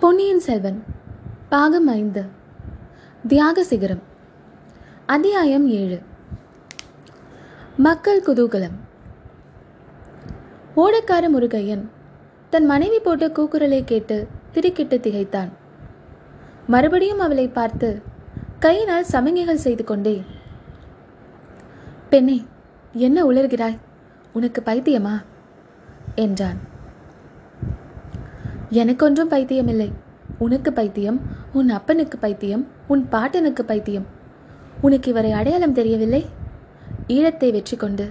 பொன்னியின் செல்வன் பாகம் 5 தியாக சிகரம் அத்தியாயம் 7 மக்கள் குதூகலம். ஓடக்கார முருகையன் தன் மனைவி போட்ட கூக்குரலை கேட்டு திடுக்கிட்டு திகைத்தான். மறுபடியும் அவளை பார்த்து கையினால் சமிகைகள் செய்து கொண்டே, பெண்ணே, என்ன உளறுகிறாய்? உனக்கு பைத்தியமா என்றான். எனக்கொன்றும் பைத்தியமில்லை. உனக்கு பைத்தியம், உன் அப்பனுக்கு பைத்தியம், உன் பாட்டனுக்கு பைத்தியம். உனக்கு இவரை அடையாளம் தெரியவில்லை? ஈழத்தை வெற்றி கொண்டு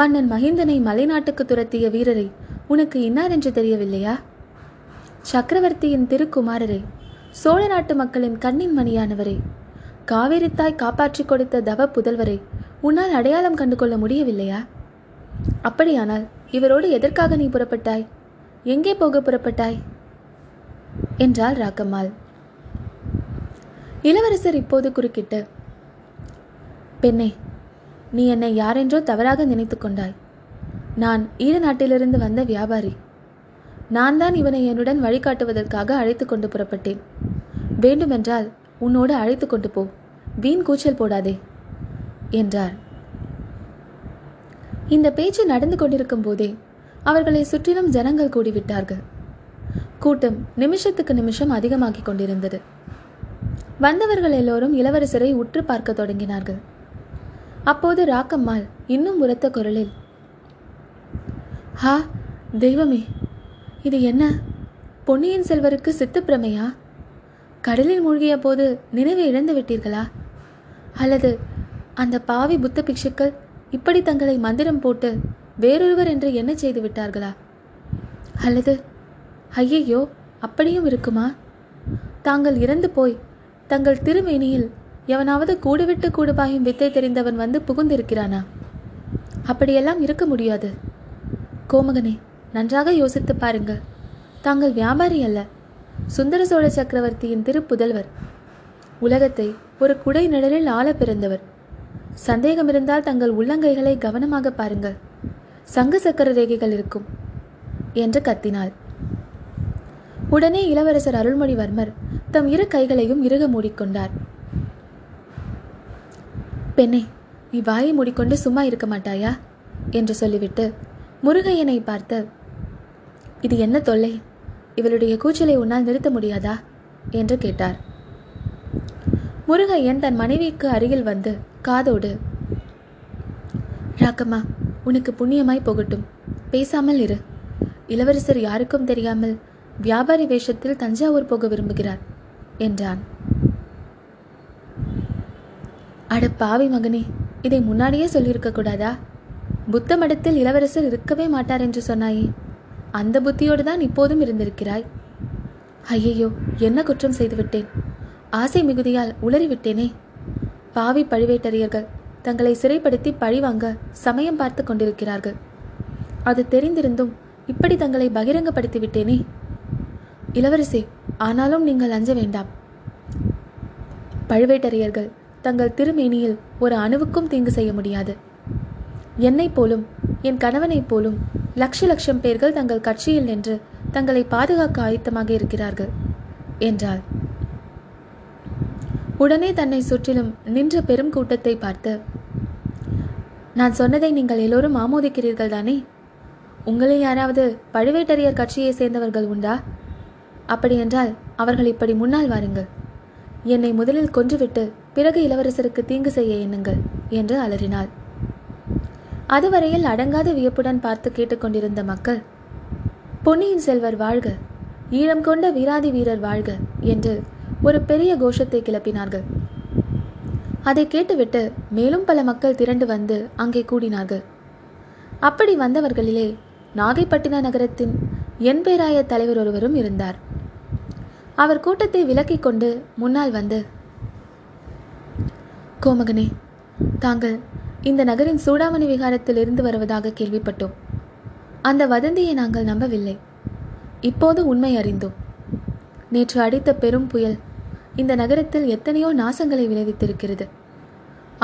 மன்னன் மகிந்தனை மலைநாட்டுக்கு துரத்திய வீரரை உனக்கு இன்னார் என்று தெரியவில்லையா? சக்கரவர்த்தியின் திருக்குமாரரை, சோழ நாட்டு மக்களின் கண்ணின் மணியானவரை, காவேரி தாய் காப்பாற்றி கொடுத்த தவ புதல்வரை உன்னால் அடையாளம் கண்டுகொள்ள முடியவில்லையா? அப்படியானால் இவரோடு எதற்காக நீ புறப்பட்டாய்? எங்கே போக புறப்பட்டாய் என்றாள் ராக்கம்மாள். இளவரசர் இப்போது குறுக்கிட்டு, பெண்ணே, நீ என்னை யாரென்றோ தவறாக நினைத்து கொண்டாய். நான் ஈழ நாட்டிலிருந்து வந்த வியாபாரி. நான் தான் இவனை என்னுடன் வழிகாட்டுவதற்காக அழைத்து கொண்டு புறப்பட்டேன். வேண்டுமென்றால் உன்னோடு அழைத்து கொண்டு போ, வீண் கூச்சல் போடாதே என்றார். இந்த பேச்சு நடந்து கொண்டிருக்கும் போதே அவர்களை சுற்றிலும் ஜனங்கள் கூடிவிட்டார்கள். கூட்டம் நிமிஷத்துக்கு நிமிஷம் அதிகமாகிக் கொண்டிருந்தது. வந்தவர்கள் எல்லோரும் இளவரசரை உற்று பார்க்க தொடங்கினார்கள். அப்போது ராக்கம்மாள் இன்னும் உரத்த குரலில், ஹா தெய்வமே, இது என்ன? பொன்னியின் செல்வருக்கு சித்துப்பிரமையா? கடலில் மூழ்கிய போது நினைவை இழந்து விட்டீர்களா? அல்லது அந்த பாவி புத்த பிக்ஷுக்கள் இப்படி தங்களை மந்திரம் போட்டு வேறொருவர் என்று என்ன செய்து விட்டார்களா? அல்லது ஐயையோ, அப்படியும் இருக்குமா? தாங்கள் இறந்து போய் தங்கள் திருமேனியில் எவனாவது கூடுவிட்டு கூடுபாயும் வித்தை தெரிந்தவன் வந்து புகுந்திருக்கிறானா? அப்படியெல்லாம் இருக்க முடியாது. கோமகனே, நன்றாக யோசித்து பாருங்கள். தாங்கள் வியாபாரி அல்ல, சுந்தர சோழ சக்கரவர்த்தியின் திருப்புதல்வர். உலகத்தை ஒரு குடை நிழலில் ஆள பிறந்தவர். சந்தேகமிருந்தால் தங்கள் உள்ளங்கைகளை கவனமாக பாருங்கள், சங்கு சக்கர ரேகைகள் இருக்கும் என்று கத்தினாள். உடனே இளவரசர் அருள்மொழிவர்மர் தம் இரு கைகளையும் இறுக மூடிக்கொண்டார். பெண்ணே, நீ வாயை மூடிக்கொண்டு சும்மா இருக்க மாட்டாயா என்று சொல்லிவிட்டு முருகையனை பார்த்து, இது என்ன தொல்லை? இவளுடைய கூச்சலை உன்னால் நிறுத்த முடியாதா என்று கேட்டார். முருகையன் தன் மனைவிக்கு அருகில் வந்து காதோடு, ராக்கம்மா, உனக்கு புண்ணியமாய் போகட்டும், பேசாமல் இரு. இளவரசர் யாருக்கும் தெரியாமல் வியாபாரி வேஷத்தில் தஞ்சாவூர் போக விரும்புகிறார் என்றான். அட பாவி மகனே, இதை முன்னாடியே சொல்லியிருக்க கூடாதா? புத்த மடத்தில் இளவரசர் இருக்கவே மாட்டார் என்று சொன்னாயே, அந்த புத்தியோடு தான் இப்போதும் இருந்திருக்கிறாய். ஐயையோ, என்ன குற்றம் செய்துவிட்டேன்? ஆசை மிகுதியால் உளறிவிட்டேனே. பாவி பழுவேட்டரையர்கள் தங்களை சிறைப்படுத்தி பழிவாங்க சமயம் பார்த்து கொண்டிருக்கிறார்கள். அது தெரிந்திருந்தும் இப்படி தங்களை பகிரங்கப்படுத்தி விட்டேனே. இளவரசே, ஆனாலும் நீங்கள் அஞ்ச வேண்டாம். பழுவேட்டரையர்கள் தங்கள் திருமேனியில் ஒரு அணுவுக்கும் தீங்கு செய்ய முடியாது. என்னைப் போலும் என் கணவனைப் போலும் லட்ச லட்சம் பேர்கள் தங்கள் கட்சியில் நின்று தங்களை பாதுகாக்க ஆயத்தமாக இருக்கிறார்கள் என்றார். உடனே தன்னை சுற்றிலும் நின்ற பெரும் கூட்டத்தை பார்த்து, நான் சொன்னதை நீங்கள் எல்லோரும் ஆமோதிக்கிறீர்கள் தானே? உங்களில் யாராவது பழுவேட்டரையர் கட்சியை சேர்ந்தவர்கள் உண்டா? அப்படியென்றால் அவர்கள் இப்படி முன்னால் வாருங்கள். என்னை முதலில் கொன்றுவிட்டு பிறகு இளவரசருக்கு தீங்கு செய்ய எண்ணுங்கள் என்று அலறினாள். அதுவரையில் அடங்காத வியப்புடன் பார்த்து கேட்டுக்கொண்டிருந்த மக்கள், பொன்னியின் செல்வர் வாழ்க, ஈழம் கொண்ட வீராதி வீரர் வாழ்க என்று ஒரு பெரிய கோஷத்தை கிளப்பினார்கள். அதை கேட்டுவிட்டு மேலும் பல மக்கள் திரண்டு வந்து அங்கே கூடினார்கள். அப்படி வந்தவர்களிலே நாகைப்பட்டின நகரத்தின் என்பேராய தலைவர் ஒருவரும் இருந்தார். அவர் கூட்டத்தை விலக்கிக் கொண்டு முன்னால் வந்து, கோமகனே, தாங்கள் இந்த நகரின் சூடாமணி விகாரத்தில் இருந்து வருவதாக கேள்விப்பட்டோம். அந்த வதந்தியை நாங்கள் நம்பவில்லை. இப்போது உண்மை அறிந்தோம். நேற்று அடித்த பெரும் புயல் இந்த நகரத்தில் எத்தனையோ நாசங்களை விளைவித்திருக்கிறது.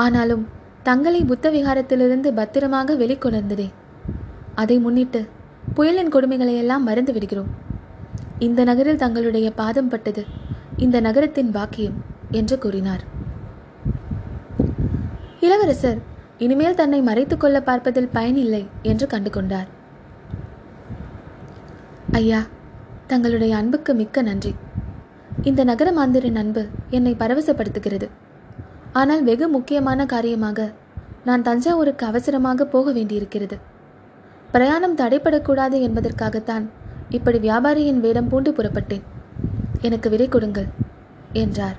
ஆனாலும் தங்களை புத்த விகாரத்திலிருந்து பத்திரமாக வெளிக்கொணர்ந்ததே, அதை முன்னிட்டு புயலின் கொடுமைகளையெல்லாம் மறந்து விடுகிறோம். இந்த நகரில் தங்களுடைய பாதம் பட்டது இந்த நகரத்தின் பாக்கியம் என்று கூறினார். இளவரசர் இனிமேல் தன்னை மறைத்து கொள்ள பார்ப்பதில் பயனில்லை என்று கண்டுகொண்டார். ஐயா, தங்களுடைய அன்புக்கு மிக்க நன்றி. இந்த நகர மாந்தரின் அன்பு என்னை பரவசப்படுத்துகிறது. ஆனால் வெகு முக்கியமான காரியமாக நான் தஞ்சாவூருக்கு அவசரமாக போக வேண்டியிருக்கிறது. பிரயாணம் தடைப்படக்கூடாது என்பதற்காகத்தான் இப்படி வியாபாரியின் வேடம் பூண்டு புறப்பட்டேன். எனக்கு விடை கொடுங்கள் என்றார்.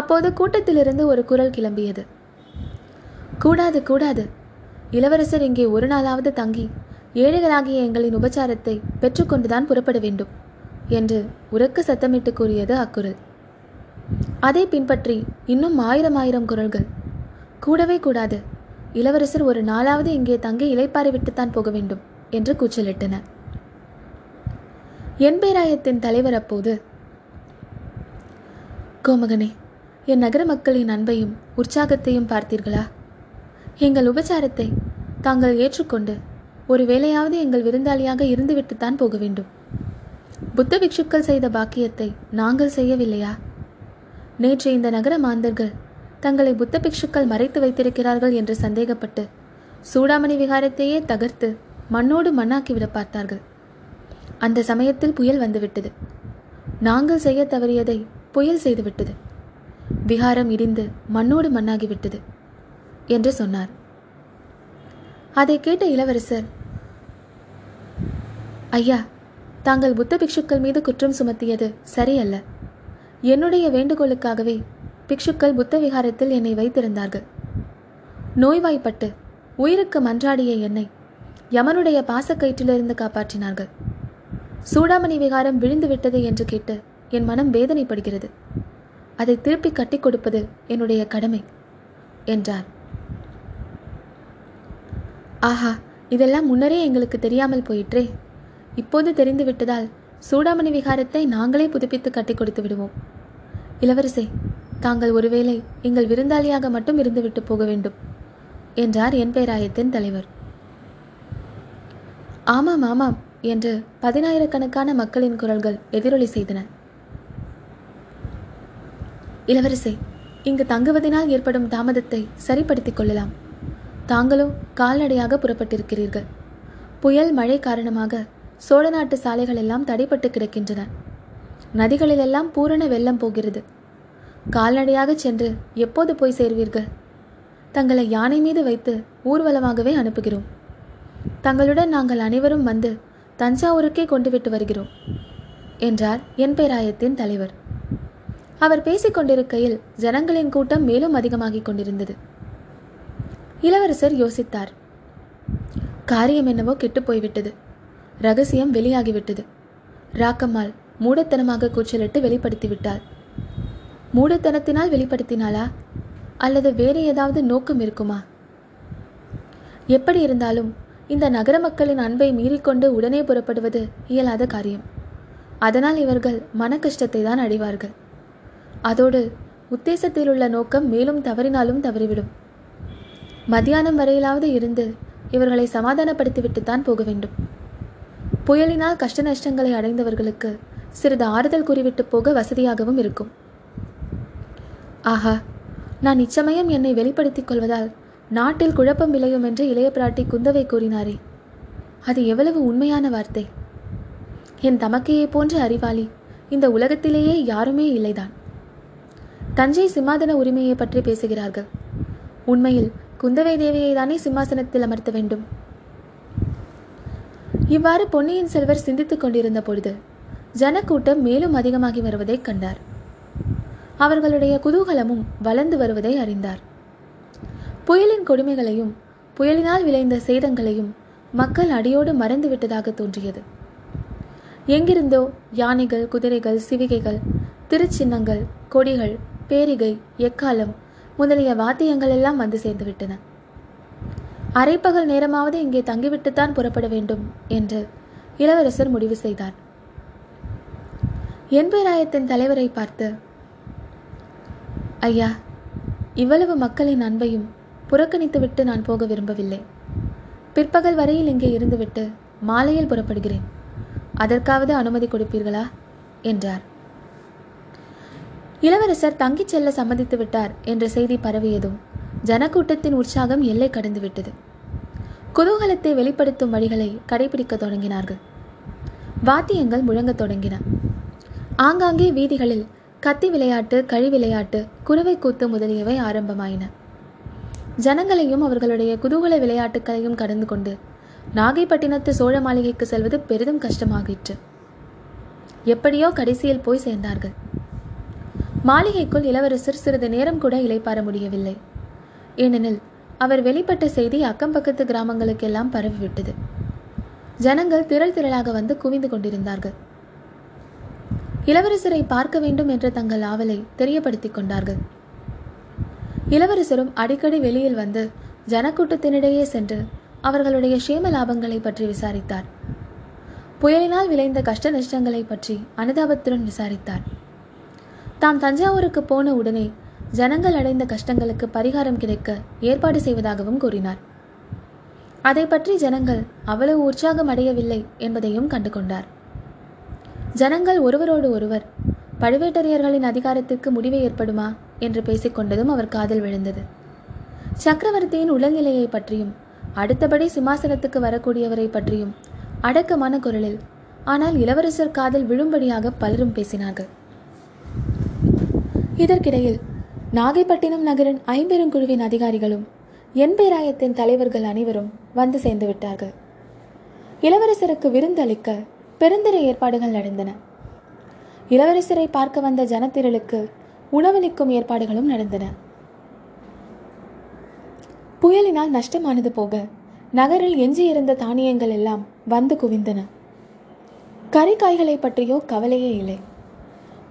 அப்போது கூட்டத்திலிருந்து ஒரு குரல் கிளம்பியது. கூடாது கூடாது, இளவரசர் இங்கே ஒரு நாளாவது தங்கி ஏழைகளாகிய எங்களின் உபச்சாரத்தை பெற்றுக்கொண்டுதான் புறப்பட வேண்டும் என்று உரக்க சத்தமிட்டு கூறியது அக்குரல். அதை பின்பற்றி இன்னும் ஆயிரம் ஆயிரம் குரல்கள். கூடவே கூடாது, இளவரசர் ஒரு நாளாவது இங்கே தங்கி இளைப்பாறை விட்டுத்தான் போக வேண்டும் என்று கூச்சலிட்டன. என்பேராயத்தின் தலைவர் அப்போது, கோமகனே, என் நகர மக்களின் அன்பையும் உற்சாகத்தையும் பார்த்தீர்களா? எங்கள் உபச்சாரத்தை தாங்கள் ஏற்றுக்கொண்டு ஒரு வேளையாவது எங்கள் விருந்தாளியாக இருந்துவிட்டுத்தான் போக வேண்டும். புத்த பிக்ஷுக்கள் செய்த பாக்கியத்தை நாங்கள் செய்யவில்லையா? நேற்று இந்த நகர மாந்தர்கள் தங்களை புத்த பிக்ஷுக்கள் மறைத்து வைத்திருக்கிறார்கள் என்று சந்தேகப்பட்டு சூடாமணி விகாரத்தையே தகர்த்து மண்ணோடு மண்ணாக்கிவிட பார்த்தார்கள். அந்த சமயத்தில் புயல் வந்துவிட்டது. நாங்கள் செய்ய தவறியதை புயல் செய்துவிட்டது. விகாரம் இடிந்து மண்ணோடு மண்ணாகிவிட்டது என்று சொன்னார். அதை கேட்ட இளவரசர், ஐயா, தாங்கள் புத்த பிக்ஷுக்கள் மீது குற்றம் சுமத்தியது சரியல்ல. என்னுடைய வேண்டுகோளுக்காகவே பிக்ஷுக்கள் புத்த விகாரத்தில் என்னை வைத்திருந்தார்கள். நோய்வாய்ப்பட்டு உயிருக்கு மன்றாடிய என்னை யமனுடைய பாசக்கயிற்றிலிருந்து காப்பாற்றினார்கள். சூடாமணி விகாரம் விழுந்து விட்டது என்று கேட்டு என் மனம் வேதனைப்படுகிறது. அதை திருப்பி கட்டி கொடுப்பது என்னுடைய கடமை என்றார். ஆஹா, இதெல்லாம் முன்னரே எங்களுக்கு தெரியாமல் போயிற்றே. இப்போது தெரிந்துவிட்டதால் சூடாமணி விகாரத்தை நாங்களே புதுப்பித்து கட்டி கொடுத்து விடுவோம். இளவரசே, தாங்கள் ஒருவேளை எங்கள் விருந்தாளியாக மட்டும் இருந்துவிட்டு போக வேண்டும் என்றார் என்பேராயத்தின் தலைவர். ஆமாம் ஆமாம் என்று 10,000கணக்கான மக்களின் குரல்கள் எதிரொலி செய்தன. இளவரசே, இங்கு தங்குவதனால் ஏற்படும் தாமதத்தை சரிப்படுத்திக் கொள்ளலாம். தாங்களும் கால்நடையாக புறப்பட்டிருக்கிறீர்கள். புயல் மழை காரணமாக சோழ நாட்டு சாலைகள் எல்லாம் தடைப்பட்டு கிடக்கின்றன. நதிகளிலெல்லாம் பூரண வெள்ளம் போகிறது. கால்நடையாக சென்று எப்போது போய் சேர்வீர்கள்? தங்களை யானை மீது வைத்து ஊர்வலமாகவே அனுப்புகிறோம். தங்களுடன் நாங்கள் அனைவரும் வந்து தஞ்சாவூருக்கே கொண்டு விட்டு வருகிறோம் என்றார் என்பேராயத்தின் தலைவர். அவர் பேசிக்கொண்டிருக்கையில் ஜனங்களின் கூட்டம் மேலும் அதிகமாகிக் கொண்டிருந்தது. இளவரசர் யோசித்தார். காரியம் என்னவோ கெட்டு போய்விட்டது. ரகசியம் வெளியாகிவிட்டது. ராக்கம்மாள் மூடத்தனமாக கூச்சலிட்டு வெளிப்படுத்திவிட்டாள். மூடத்தனத்தினால் வெளிப்படுத்தினாளா அல்லது வேறு ஏதாவது நோக்கம் இருக்குமா? எப்படி இருந்தாலும் இந்த நகர மக்களின் அன்பை மீறிக்கொண்டு உடனே புறப்படுவது இயலாத காரியம். அதனால் இவர்கள் மன கஷ்டத்தை தான் அடைவார்கள். அதோடு உத்தேசத்தில் உள்ள நோக்கம் மேலும் தவறினாலும் தவறிவிடும். மத்தியானம் வரையிலாவது இருந்து இவர்களை சமாதானப்படுத்திவிட்டுத்தான் போக வேண்டும். புயலினால் கஷ்ட நஷ்டங்களை அடைந்தவர்களுக்கு சிறிது ஆறுதல் கூறிவிட்டு போக வசதியாகவும் இருக்கும். ஆஹா, நான் நிச்சமயம் என்னை வெளிப்படுத்திக் கொள்வதால் நாட்டில் குழப்பம் விளையும் என்று இளைய பிராட்டி குந்தவை கூறினாரே, அது எவ்வளவு உண்மையான வார்த்தை! என் தமக்கையை போன்ற அறிவாளி இந்த உலகத்திலேயே யாருமே இல்லைதான். தஞ்சை சிம்மாசன உரிமையை பற்றி பேசுகிறார்கள். உண்மையில் குந்தவை தேவியை தானே சிம்மாசனத்தில் அமர்த்த வேண்டும். இவ்வாறு பொன்னியின் செல்வர் சிந்தித்துக் கொண்டிருந்த பொழுது ஜனக்கூட்டம் மேலும் அதிகமாகி வருவதை கண்டார். அவர்களுடைய குதூகலமும் வளர்ந்து வருவதை அறிந்தார். புயலின் கொடுமைகளையும் புயலினால் விளைந்த சேதங்களையும் மக்கள் அடியோடு மறந்துவிட்டதாக தோன்றியது. எங்கிருந்தோ யானைகள், குதிரைகள், சிவிகைகள், திருச்சின்னங்கள், கொடிகள், பேரிகை, எக்காலம் முதலிய வாத்தியங்கள் எல்லாம் வந்து சேர்ந்துவிட்டன. அரைப்பகல் நேரமாவது இங்கே தங்கிவிட்டுத்தான் புறப்பட வேண்டும் என்று இளவரசர் முடிவு செய்தார். என்பேராயத்தின் தலைவரை பார்த்து, ஐயா, இவ்வளவு மக்களின் அன்பையும் புறக்கணித்துவிட்டு நான் போக விரும்பவில்லை. பிற்பகல் வரையில் இங்கே இருந்துவிட்டு மாலையில் புறப்படுகிறேன். அதற்காவது அனுமதி கொடுப்பீர்களா என்றார். இளவரசர் தங்கிச் செல்ல சம்மதித்து விட்டார் என்ற செய்தி பரவியதும் ஜனக்கூட்டத்தின் உற்சாகம் எல்லை கடந்து விட்டது. குதூகலத்தை வெளிப்படுத்தும் வழிகளை கடைபிடிக்க தொடங்கினார்கள். வாத்தியங்கள் முழங்கத் தொடங்கின. ஆங்காங்கே வீதிகளில் கத்தி விளையாட்டு, கழி விளையாட்டு, குறவை கூத்து முதலியவை ஆரம்பமாயின. ஜனங்களையும் அவர்களுடைய குதூகல விளையாட்டுகளையும் கடந்து கொண்டு நாகைப்பட்டினத்து சோழ மாளிகைக்கு செல்வது பெரிதும் கஷ்டமாகிற்று. எப்படியோ கடைசியில் போய் சேர்ந்தார்கள். மாளிகைக்குள் இளவரசர் சிறிது நேரம் கூட இளைப்பாற முடியவில்லை. ஏனெனில் அவர் வெளிப்பட்ட செய்தி அக்கம்பக்கத்து கிராமங்களுக்கெல்லாம் பரவிவிட்டது. ஜனங்கள் திரள் திரளாக வந்து குவிந்து கொண்டிருந்தார்கள். இளவரசரை பார்க்க வேண்டும் என்ற தங்கள் ஆவலை தெரியப்படுத்திக் கொண்டார்கள். இளவரசரும் அடிக்கடி வெளியில் வந்து ஜனக்கூட்டத்தினிடையே சென்று அவர்களுடைய சேம லாபங்களை பற்றி விசாரித்தார். புயலினால் விளைந்த கஷ்ட நஷ்டங்களை பற்றி அனுதாபத்துடன் விசாரித்தார். தாம் தஞ்சாவூருக்கு போன உடனே ஜனங்கள் அடைந்த கஷ்டங்களுக்கு பரிகாரம் கிடைக்க ஏற்பாடு செய்வதாகவும் கூறினார். அதை பற்றி ஜனங்கள் அவ்வளவு உற்சாகம் அடையவில்லை என்பதையும் கண்டு கொண்டார். ஜனங்கள் ஒருவரோடு ஒருவர் பழுவேட்டரையர்களின் அதிகாரத்திற்கு முடிவு ஏற்படுமா என்று பேசிக்கொண்டதும் அவர் காதில் விழுந்தது. சக்கரவர்த்தியின் உடல்நிலையை பற்றியும் அடுத்தபடி சிம்மாசனத்துக்கு வரக்கூடியவரை பற்றியும் அடக்கமான குரலில், ஆனால் இளவரசர் காதில் விழும்படியாக பலரும் பேசினார்கள். இதற்கிடையில் நாகைப்பட்டினம் நகரின் ஐம்பெருங்குழுவின் அதிகாரிகளும் எண்பேராயத்தின் தலைவர்கள் அனைவரும் வந்து சேர்ந்து விட்டார்கள். இளவரசருக்கு விருந்தளிக்க பெருந்திர ஏற்பாடுகள் நடந்தன. இளவரசரை பார்க்க வந்த ஜனத்திரளுக்கு உணவளிக்கும் ஏற்பாடுகளும் நடந்தன. புயலினால் நஷ்டமானது போக நகரில் எஞ்சியிருந்த தானியங்கள் எல்லாம் வந்து குவிந்தன. கறிக்காய்களை பற்றியோ கவலையே இல்லை.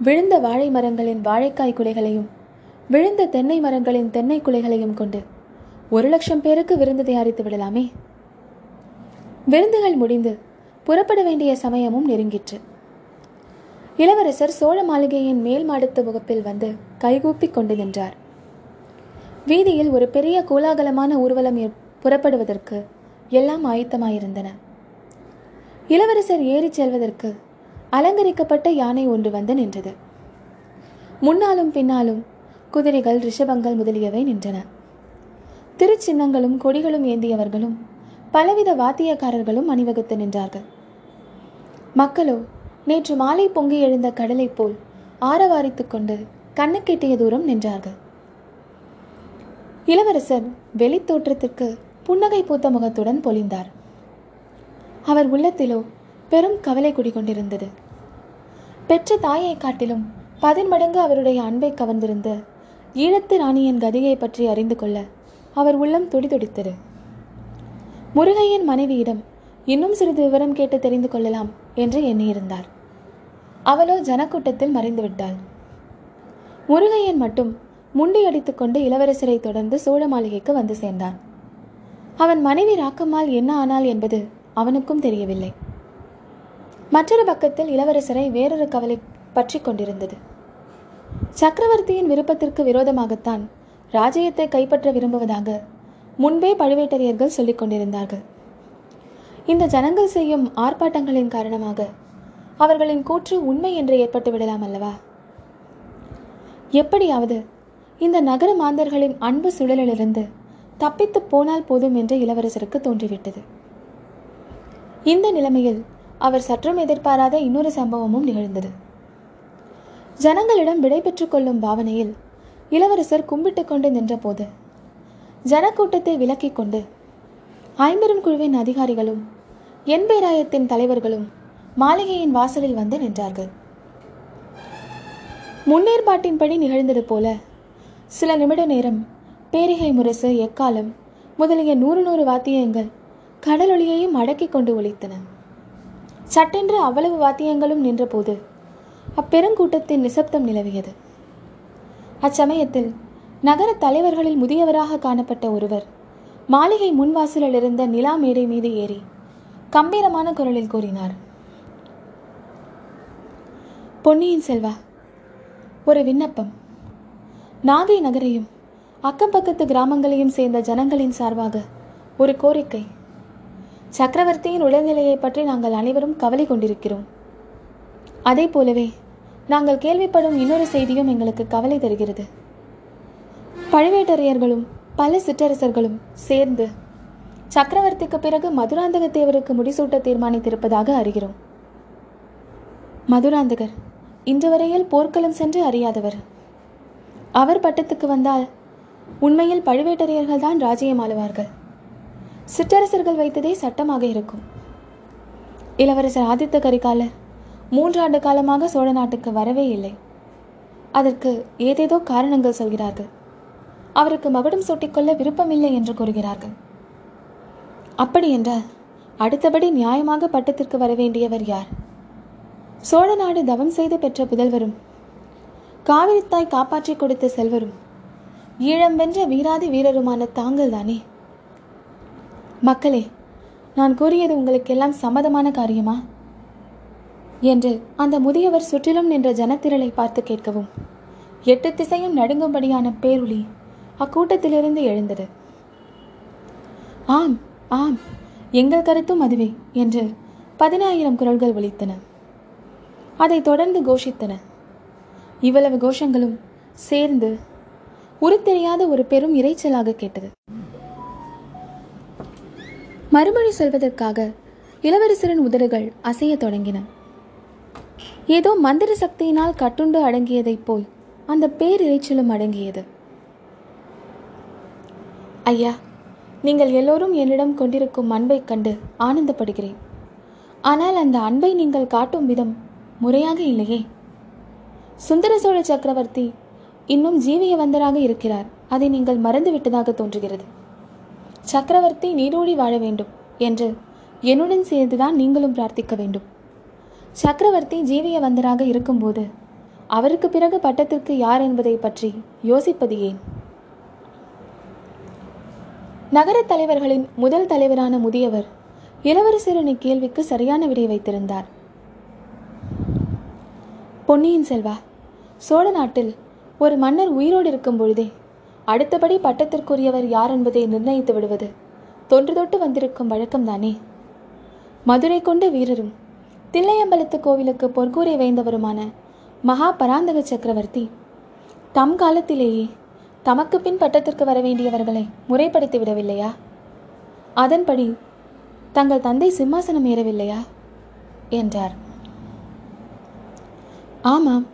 விழுந்த வாழை மரங்களின் வாழைக்காய் குலைகளையும் விழுந்த தென்னை மரங்களின் தென்னை குலைகளையும் கொண்டு 1,00,000 பேருக்கு விருந்து தயாரித்து விடலாமே. விருந்துகள் முடிந்து புறப்பட வேண்டிய சமயமும் நெருங்கிற்று. இளவரசர் சோழ மாளிகையின் மேல் மாடத்து முகப்பில் வந்து கைகூப்பி கொண்டு நின்றார். வீதியில் ஒரு பெரிய கோலாகலமான ஊர்வலம் புறப்படுவதற்கு எல்லாம் ஆயத்தமாயிருந்தன. இளவரசர் ஏறி செல்வதற்கு அலங்கரிக்கப்பட்ட யானை ஒன்று வந்து நின்றது. முன்னாலும் பின்னாலும் குதிரைகள், ரிஷபங்கள் முதலியவை நின்றன. திருச்சின்னங்களும் கொடிகளும் ஏந்தியவர்களும் பலவித வாத்தியக்காரர்களும் அணிவகுத்து நின்றார்கள். மக்களோ நேற்று மாலை பொங்கி எழுந்த கடலை போல் ஆரவாரித்து கொண்டு கண்ணுக்கெட்டிய தூரம் நின்றார்கள். இளவரசர் வெளித்தோற்றத்திற்கு புன்னகை பூத்த முகத்துடன் பொலிந்தார். அவர் உள்ளத்திலோ பெரும் கவலை குடிகொண்டிருந்தது. பெற்ற தாயை காட்டிலும் 10 மடங்கு அவருடைய அன்பை கவர்ந்திருந்த ஈழத்து ராணியின் கதியை பற்றி அறிந்து கொள்ள அவர் உள்ளம் துடிதுடித்தது. முருகையின் மனைவியிடம் இன்னும் சிறிது விவரம் கேட்டு தெரிந்து கொள்ளலாம் என்று எண்ணியிருந்தார். அவளோ ஜனக்கூட்டத்தில் மறைந்துவிட்டாள். முருகையன் மட்டும் முண்டியடித்து கொண்டு இளவரசரை தொடர்ந்து சோழ மாளிகைக்கு வந்து சேர்ந்தான். அவன் மனைவி ராக்கம்மாள் என்ன ஆனாள் என்பது அவனுக்கும் தெரியவில்லை. மற்றொரு பக்கத்தில் இளவரசரை வேறொரு கவலை பற்றி கொண்டிருந்தது. சக்கரவர்த்தியின் விருப்பத்திற்கு விரோதமாகத்தான் ராஜ்யத்தை கைப்பற்ற விரும்புவதாக முன்பே பழுவேட்டரையர்கள் சொல்லிக் கொண்டிருந்தார்கள். இந்த ஜனங்கள் செய்யும் ஆர்ப்பாட்டங்களின் காரணமாக அவர்களின் கூற்று உண்மை என்று ஏற்பட்டு விடலாம் அல்லவா? எப்படியாவது இந்த நகர மாந்தர்களின் அன்பு சுழலிலிருந்து தப்பித்து போனால் போதும் என்று இளவரசருக்கு தோன்றிவிட்டது. இந்த நிலைமையில் அவர் சற்றும் எதிர்பாராத இன்னொரு சம்பவமும் நிகழ்ந்தது. ஜனங்களிடம் விடை பெற்றுக் கொள்ளும் பாவனையில் இளவரசர் கும்பிட்டு கொண்டு நின்றபோது ஜனக்கூட்டத்தை விலக்கிக் கொண்டு ஐம்பெருங்குழுவின் அதிகாரிகளும் எண்பேராயத்தின் தலைவர்களும் மாளிகையின் வாசலில் வந்து நின்றார்கள். முன்னேற்பாட்டின்படி நிகழ்ந்தது போல சில நிமிட நேரம் பேரிகை முரசு, எக்காலம் முதலிய 100 வாத்தியங்கள் கடலொலியையும் அடக்கி கொண்டு ஒலித்தன. சட்டென்று அவ்வளவு வாத்தியங்களும் நின்றபோது அப்பெருங்கூட்டத்தின் நிசப்தம் நிலவியது. அச்சமயத்தில் நகர தலைவர்களில் முதியவராக காணப்பட்ட ஒருவர் மாளிகை முன்வாசலில் இருந்த நிலா மேடை மீது ஏறி கம்பீரமான குரலில் கூறினார், பொன்னியின் செல்வா, ஒரு விண்ணப்பம். நாகை நகரையும் அக்கம்பக்கத்து கிராமங்களையும் சேர்ந்த ஜனங்களின் சார்பாக ஒரு கோரிக்கை. சக்கரவர்த்தியின் உடல்நிலையை பற்றி நாங்கள் அனைவரும் கவலை கொண்டிருக்கிறோம். அதே போலவே நாங்கள் கேள்விப்படும் இன்னொரு செய்தியும் எங்களுக்கு கவலை தருகிறது. பழுவேட்டரையர்களும் பல சிற்றரசர்களும் சேர்ந்து சக்கரவர்த்திக்கு பிறகு மதுராந்தகத்தேவருக்கு முடிசூட்ட தீர்மானித்திருப்பதாக அறிகிறோம். மதுராந்தகர் இன்று வரையில் போர்க்களம் சென்று அறியாதவர். அவர் பட்டத்துக்கு வந்தால் உண்மையில் பழுவேட்டரையர்கள் தான் ராஜ்யம் ஆளுவார்கள். சிற்றரசர்கள் வைத்ததே சட்டமாக இருக்கும். இளவரசர் ஆதித்த கரிகாலர் 3 ஆண்டு காலமாக சோழ நாட்டுக்கு வரவே இல்லை. அதற்கு ஏதேதோ காரணங்கள் சொல்கிறார்கள். அவருக்கு மகுடம் சூட்டிக்கொள்ள விருப்பமில்லை என்று கூறுகிறார்கள். அப்படியென்றால் அடுத்தபடி நியாயமாக பட்டத்திற்கு வரவேண்டியவர் யார்? சோழ நாடு தவம் செய்து பெற்ற புதல்வரும் காவிரி தாய் காப்பாற்றி கொடுத்த செல்வரும் ஈழம் வென்ற வீராதி வீரருமான தாங்கள் தானே. மக்களே, நான் கூறியது உங்களுக்கெல்லாம் சம்மதமான காரியமா என்று அந்த முதியவர் சுற்றிலும் நின்ற ஜனத்திரளை பார்த்து கேட்கவும் 8 திசையும் நடுங்கும்படியான பேரொளி அக்கூட்டத்திலிருந்து எழுந்தது. ஆம் ஆம், எங்கள் கருத்தும் அதுவே என்று 10,000 குரல்கள் ஒலித்தன. அதை தொடர்ந்து கோஷித்தன. இவ்வளவு கோஷங்களும் சேர்ந்து உருத்தெரியாத ஒரு பெரும் இரைச்சலாக கேட்டது. மறுமொழி சொல்வதற்காக இளவரசரின் உதடுகள் அசைய தொடங்கின. ஏதோ மந்திர சக்தியினால் கட்டுண்டு அடங்கியதைப் போல் அந்த பேரிரைச்சலும் அடங்கியது. ஐயா, நீங்கள் எல்லோரும் என்னிடம் கொண்டிருக்கும் அன்பை கண்டு ஆனந்தப்படுகிறேன். ஆனால் அந்த அன்பை நீங்கள் காட்டும் விதம் முறையாக இல்லையே. சுந்தர சோழ சக்கரவர்த்தி இன்னும் ஜீவியவந்தராக இருக்கிறார். அதை நீங்கள் மறந்துவிட்டதாக தோன்றுகிறது. சக்கரவர்த்தி நீடூழி வாழ வேண்டும் என்று என்னுடன் சேர்ந்துதான் நீங்களும் பிரார்த்திக்க வேண்டும். சக்கரவர்த்தி ஜீவியவந்தராக இருக்கும்போது அவருக்கு பிறகு பட்டத்திற்கு யார் என்பதை பற்றி யோசிப்பது ஏன்? நகர தலைவர்களின் முதல் தலைவரான முதியவர் இளவரசரின் கேள்விக்கு சரியான விடை வைத்திருந்தார். பொன்னியின் செல்வா, சோழ நாட்டில் ஒரு மன்னர் உயிரோடு இருக்கும் பொழுதே அடுத்தபடி பட்டத்திற்குரியவர் யார் என்பதை நிர்ணயித்து விடுவது தொன்று தொட்டு வந்திருக்கும் வழக்கம்தானே. மதுரை கொண்ட வீரரும் தில்லையம்பலத்து கோவிலுக்கு பொற்கூரை வைந்தவருமான மகா பராந்தக சக்கரவர்த்தி தம் காலத்திலேயே தமக்கு பின் பட்டத்திற்கு வரவேண்டியவர்களை முறைப்படுத்தி விடவில்லையா? அதன்படி தங்கள் தந்தை சிம்மாசனம் ஏறவில்லையா என்றார். ஆமாம்,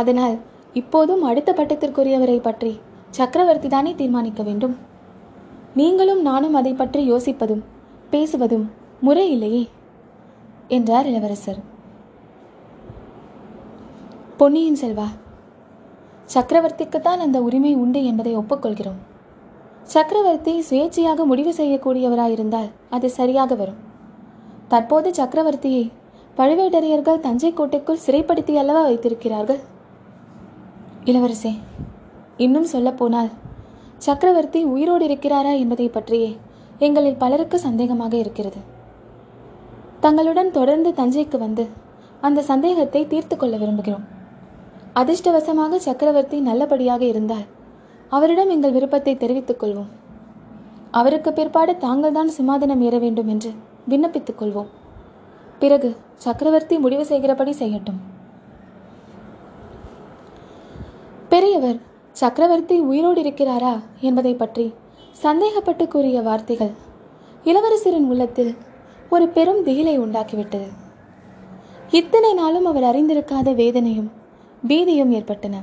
அதனால் இப்போதும் அடுத்த பட்டத்திற்குரியவரை பற்றி சக்கரவர்த்தி தானே தீர்மானிக்க வேண்டும். நீங்களும் நானும் அதை பற்றி யோசிப்பதும் பேசுவதும் முறை இல்லையே என்றார் இளவரசர். பொன்னியின் செல்வா, சக்கரவர்த்திக்குத்தான் அந்த உரிமை உண்டு என்பதை ஒப்புக்கொள்கிறோம். சக்கரவர்த்தி சுயேட்சையாக முடிவு செய்யக்கூடியவராயிருந்தால் அது சரியாக வரும். தற்போது சக்கரவர்த்தியை பழுவேட்டரையர்கள் தஞ்சை கோட்டைக்குள் சிறைப்படுத்தி அல்லவா வைத்திருக்கிறார்கள். இளவரசே, இன்னும் சொல்லப்போனால் சக்கரவர்த்தி உயிரோடு இருக்கிறாரா என்பதை பற்றியே எங்களில் பலருக்கு சந்தேகமாக இருக்கிறது. தங்களுடன் தொடர்ந்து தஞ்சைக்கு வந்து அந்த சந்தேகத்தை தீர்த்து கொள்ள விரும்புகிறோம். அதிர்ஷ்டவசமாக சக்கரவர்த்தி நல்லபடியாக இருந்தால் அவரிடம் எங்கள் விருப்பத்தை தெரிவித்துக் கொள்வோம். அவருக்கு பிற்பாடு தாங்கள்தான் சிம்மாதனம் ஏற வேண்டும் என்று விண்ணப்பித்துக் கொள்வோம். பிறகு சக்கரவர்த்தி முடிவு செய்கிறபடி செய்யட்டும். பெரியவர் சக்கரவர்த்தி உயிரோடு இருக்கிறாரா என்பதை பற்றி சந்தேகப்பட்டு கூறிய வார்த்தைகள் இளவரசரின் உள்ளத்தில் ஒரு பெரும் திகிலை உண்டாக்கிவிட்டது. இத்தனை நாளும் அவர் அறிந்திருக்காத வேதனையும் பீதியும் ஏற்பட்டன.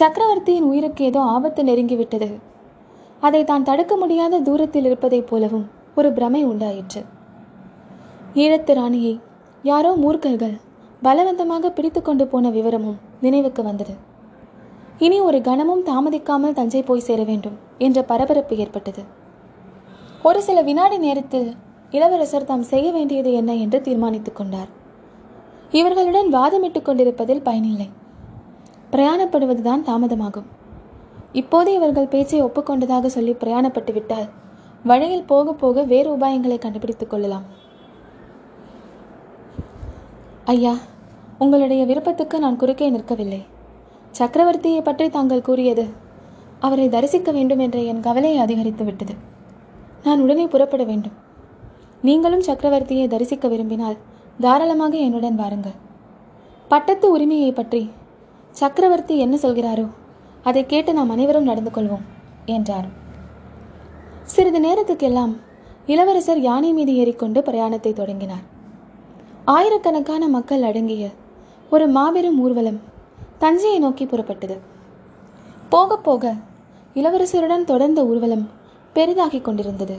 சக்கரவர்த்தியின் உயிருக்கு ஏதோ ஆபத்து நெருங்கிவிட்டது. அதை தான் தடுக்க முடியாத தூரத்தில் இருப்பதைப் போலவும் ஒரு பிரமை உண்டாயிற்று. ஈழத்து ராணியை யாரோ மூர்க்கர்கள் பலவந்தமாக பிடித்து கொண்டு போன விவரமும் நினைவுக்கு வந்தது. இனி ஒரு கணமும் தாமதிக்காமல் தஞ்சை போய் சேர வேண்டும் என்ற பரபரப்பு ஏற்பட்டது. ஒரு சில வினாடி நேரத்தில் இளவரசர் தாம் செய்ய வேண்டியது என்ன என்று தீர்மானித்துக் கொண்டார். இவர்களுடன் வாதமிட்டு கொண்டிருப்பதில் பயனில்லை. பிரயாணப்படுவதுதான் தாமதமாகும். இப்போது இவர்கள் பேச்சை ஒப்புக்கொண்டதாக சொல்லி பிரயாணப்பட்டு விட்டால் வழியில் போக போக வேறு உபாயங்களை கண்டுபிடித்துக் கொள்ளலாம். ஐயா, உங்களுடைய விருப்பத்துக்கு நான் குறுக்கே நிற்கவில்லை. சக்கரவர்த்தியை பற்றி தாங்கள் கூறியது அவரை தரிசிக்க வேண்டும் என்ற என் கவலையை அதிகரித்து விட்டது. நான் உடனே புறப்பட வேண்டும். நீங்களும் சக்கரவர்த்தியை தரிசிக்க விரும்பினால் தாராளமாக என்னுடன் வாருங்கள். பட்டத்து உரிமையை பற்றி சக்கரவர்த்தி என்ன சொல்கிறாரோ அதை கேட்டு நாம் அனைவரும் நடந்து கொள்வோம் என்றார். சிறிது நேரத்துக்கெல்லாம் இளவரசர் யானை மீது ஏறிக்கொண்டு பிரயாணத்தை தொடங்கினார். ஆயிரக்கணக்கான மக்கள் அடங்கிய ஒரு மாபெரும் ஊர்வலம் தஞ்சையை நோக்கி புறப்பட்டது. போக போக இளவரசருடன் தொடர்ந்த ஊர்வலம் பெரிதாகி கொண்டிருந்தது.